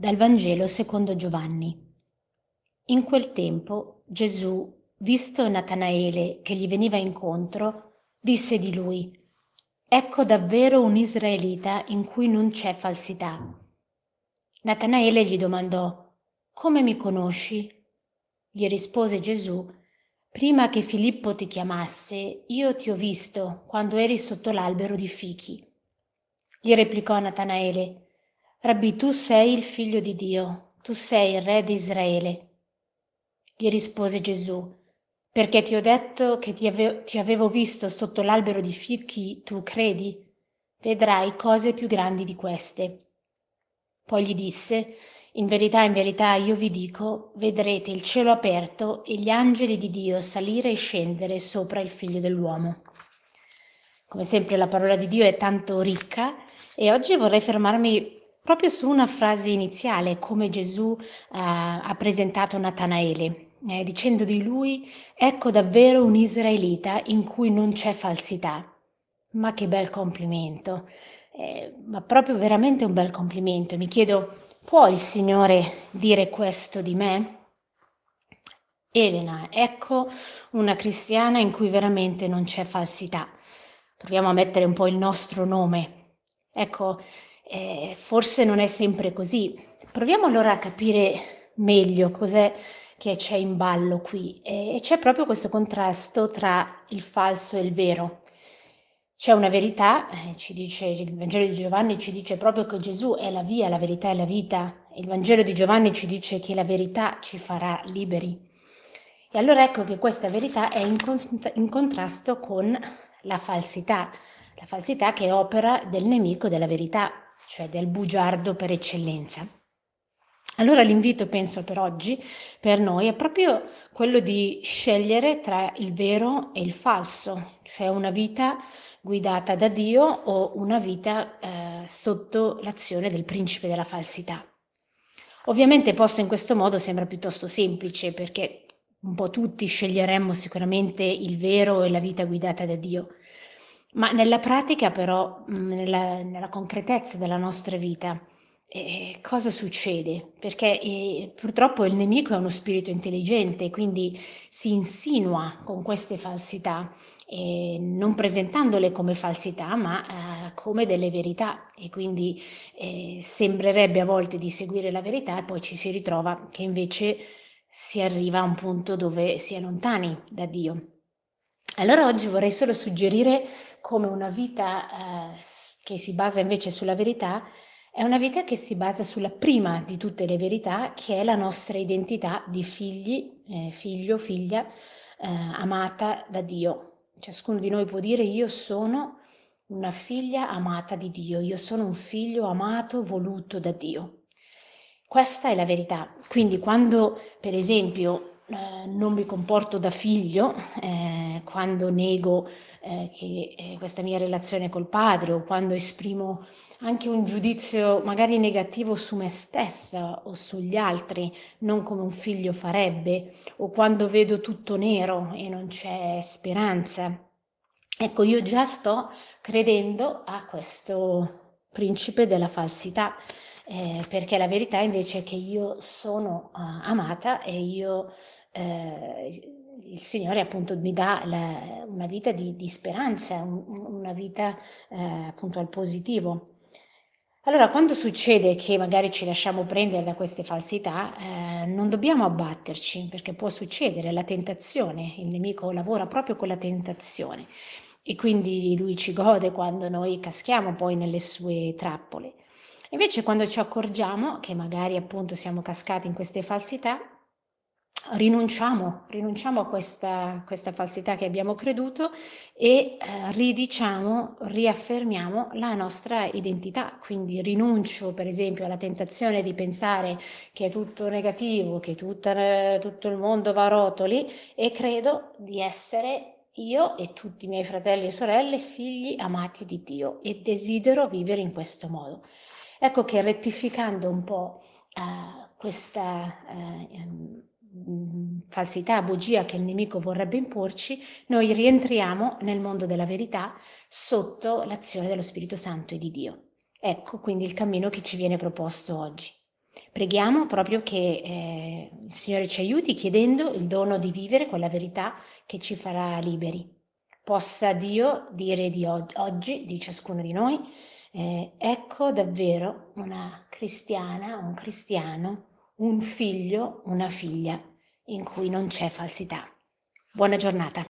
Dal Vangelo secondo Giovanni. In quel tempo Gesù, visto Natanaele che gli veniva incontro, disse di lui: «Ecco davvero un israelita in cui non c'è falsità». Natanaele gli domandò: «Come mi conosci?» Gli rispose Gesù: «Prima che Filippo ti chiamasse, io ti ho visto quando eri sotto l'albero di fichi». Gli replicò Natanaele: «Rabbì, tu sei il figlio di Dio, tu sei il re di Israele». Gli rispose Gesù: «Perché ti ho detto che ti avevo visto sotto l'albero di fichi, tu credi? Vedrai cose più grandi di queste». Poi gli disse: in verità, io vi dico, vedrete il cielo aperto e gli angeli di Dio salire e scendere sopra il Figlio dell'uomo». Come sempre la parola di Dio è tanto ricca e oggi vorrei fermarmi proprio su una frase iniziale, come Gesù ha presentato Natanaele, dicendo di lui: «Ecco davvero un israelita in cui non c'è falsità». Ma che bel complimento, ma proprio veramente un bel complimento. Mi chiedo, può il Signore dire questo di me? Elena, ecco una cristiana in cui veramente non c'è falsità. Proviamo a mettere un po' il nostro nome. Ecco, forse non è sempre così. Proviamo allora a capire meglio cos'è che c'è in ballo qui. E c'è proprio questo contrasto tra il falso e il vero. C'è una verità, il Vangelo di Giovanni ci dice proprio che Gesù è la via, la verità e la vita. Il Vangelo di Giovanni ci dice che la verità ci farà liberi. E allora ecco che questa verità è in contrasto con la falsità che è opera del nemico della verità, cioè del bugiardo per eccellenza. Allora l'invito, penso, per oggi, per noi, è proprio quello di scegliere tra il vero e il falso, cioè una vita guidata da Dio o una vita sotto l'azione del principe della falsità. Ovviamente posto in questo modo sembra piuttosto semplice, perché un po' tutti sceglieremmo sicuramente il vero e la vita guidata da Dio. Ma nella pratica però, nella concretezza della nostra vita, cosa succede? Perché purtroppo il nemico è uno spirito intelligente, quindi si insinua con queste falsità, non presentandole come falsità ma come delle verità, e quindi sembrerebbe a volte di seguire la verità e poi ci si ritrova che invece si arriva a un punto dove si è lontani da Dio. Allora oggi vorrei solo suggerire come una vita che si basa invece sulla verità è una vita che si basa sulla prima di tutte le verità, che è la nostra identità di figli, figlio, figlia, amata da Dio. Ciascuno di noi può dire: io sono una figlia amata di Dio, io sono un figlio amato, voluto da Dio. Questa è la verità. Quindi quando, per esempio, non mi comporto da figlio, quando nego che questa mia relazione col padre, o quando esprimo anche un giudizio magari negativo su me stessa o sugli altri, non come un figlio farebbe, o quando vedo tutto nero e non c'è speranza, ecco, io già sto credendo a questo principe della falsità. Perché la verità invece è che io sono amata e il Signore appunto mi dà una vita di speranza, una vita appunto al positivo. Allora quando succede che magari ci lasciamo prendere da queste falsità, non dobbiamo abbatterci, perché può succedere la tentazione, il nemico lavora proprio con la tentazione e quindi lui ci gode quando noi caschiamo poi nelle sue trappole. Invece quando ci accorgiamo che magari appunto siamo cascati in queste falsità, rinunciamo a questa falsità che abbiamo creduto e riaffermiamo la nostra identità. Quindi rinuncio per esempio alla tentazione di pensare che è tutto negativo, che tutto il mondo va a rotoli, e credo di essere io e tutti i miei fratelli e sorelle figli amati di Dio e desidero vivere in questo modo. Ecco che rettificando un po' questa falsità, bugia che il nemico vorrebbe imporci, noi rientriamo nel mondo della verità sotto l'azione dello Spirito Santo e di Dio. Ecco quindi il cammino che ci viene proposto oggi. Preghiamo proprio che il Signore ci aiuti, chiedendo il dono di vivere quella verità che ci farà liberi. Possa Dio dire di oggi, di ciascuno di noi, ecco davvero una cristiana, un cristiano, un figlio, una figlia in cui non c'è falsità. Buona giornata.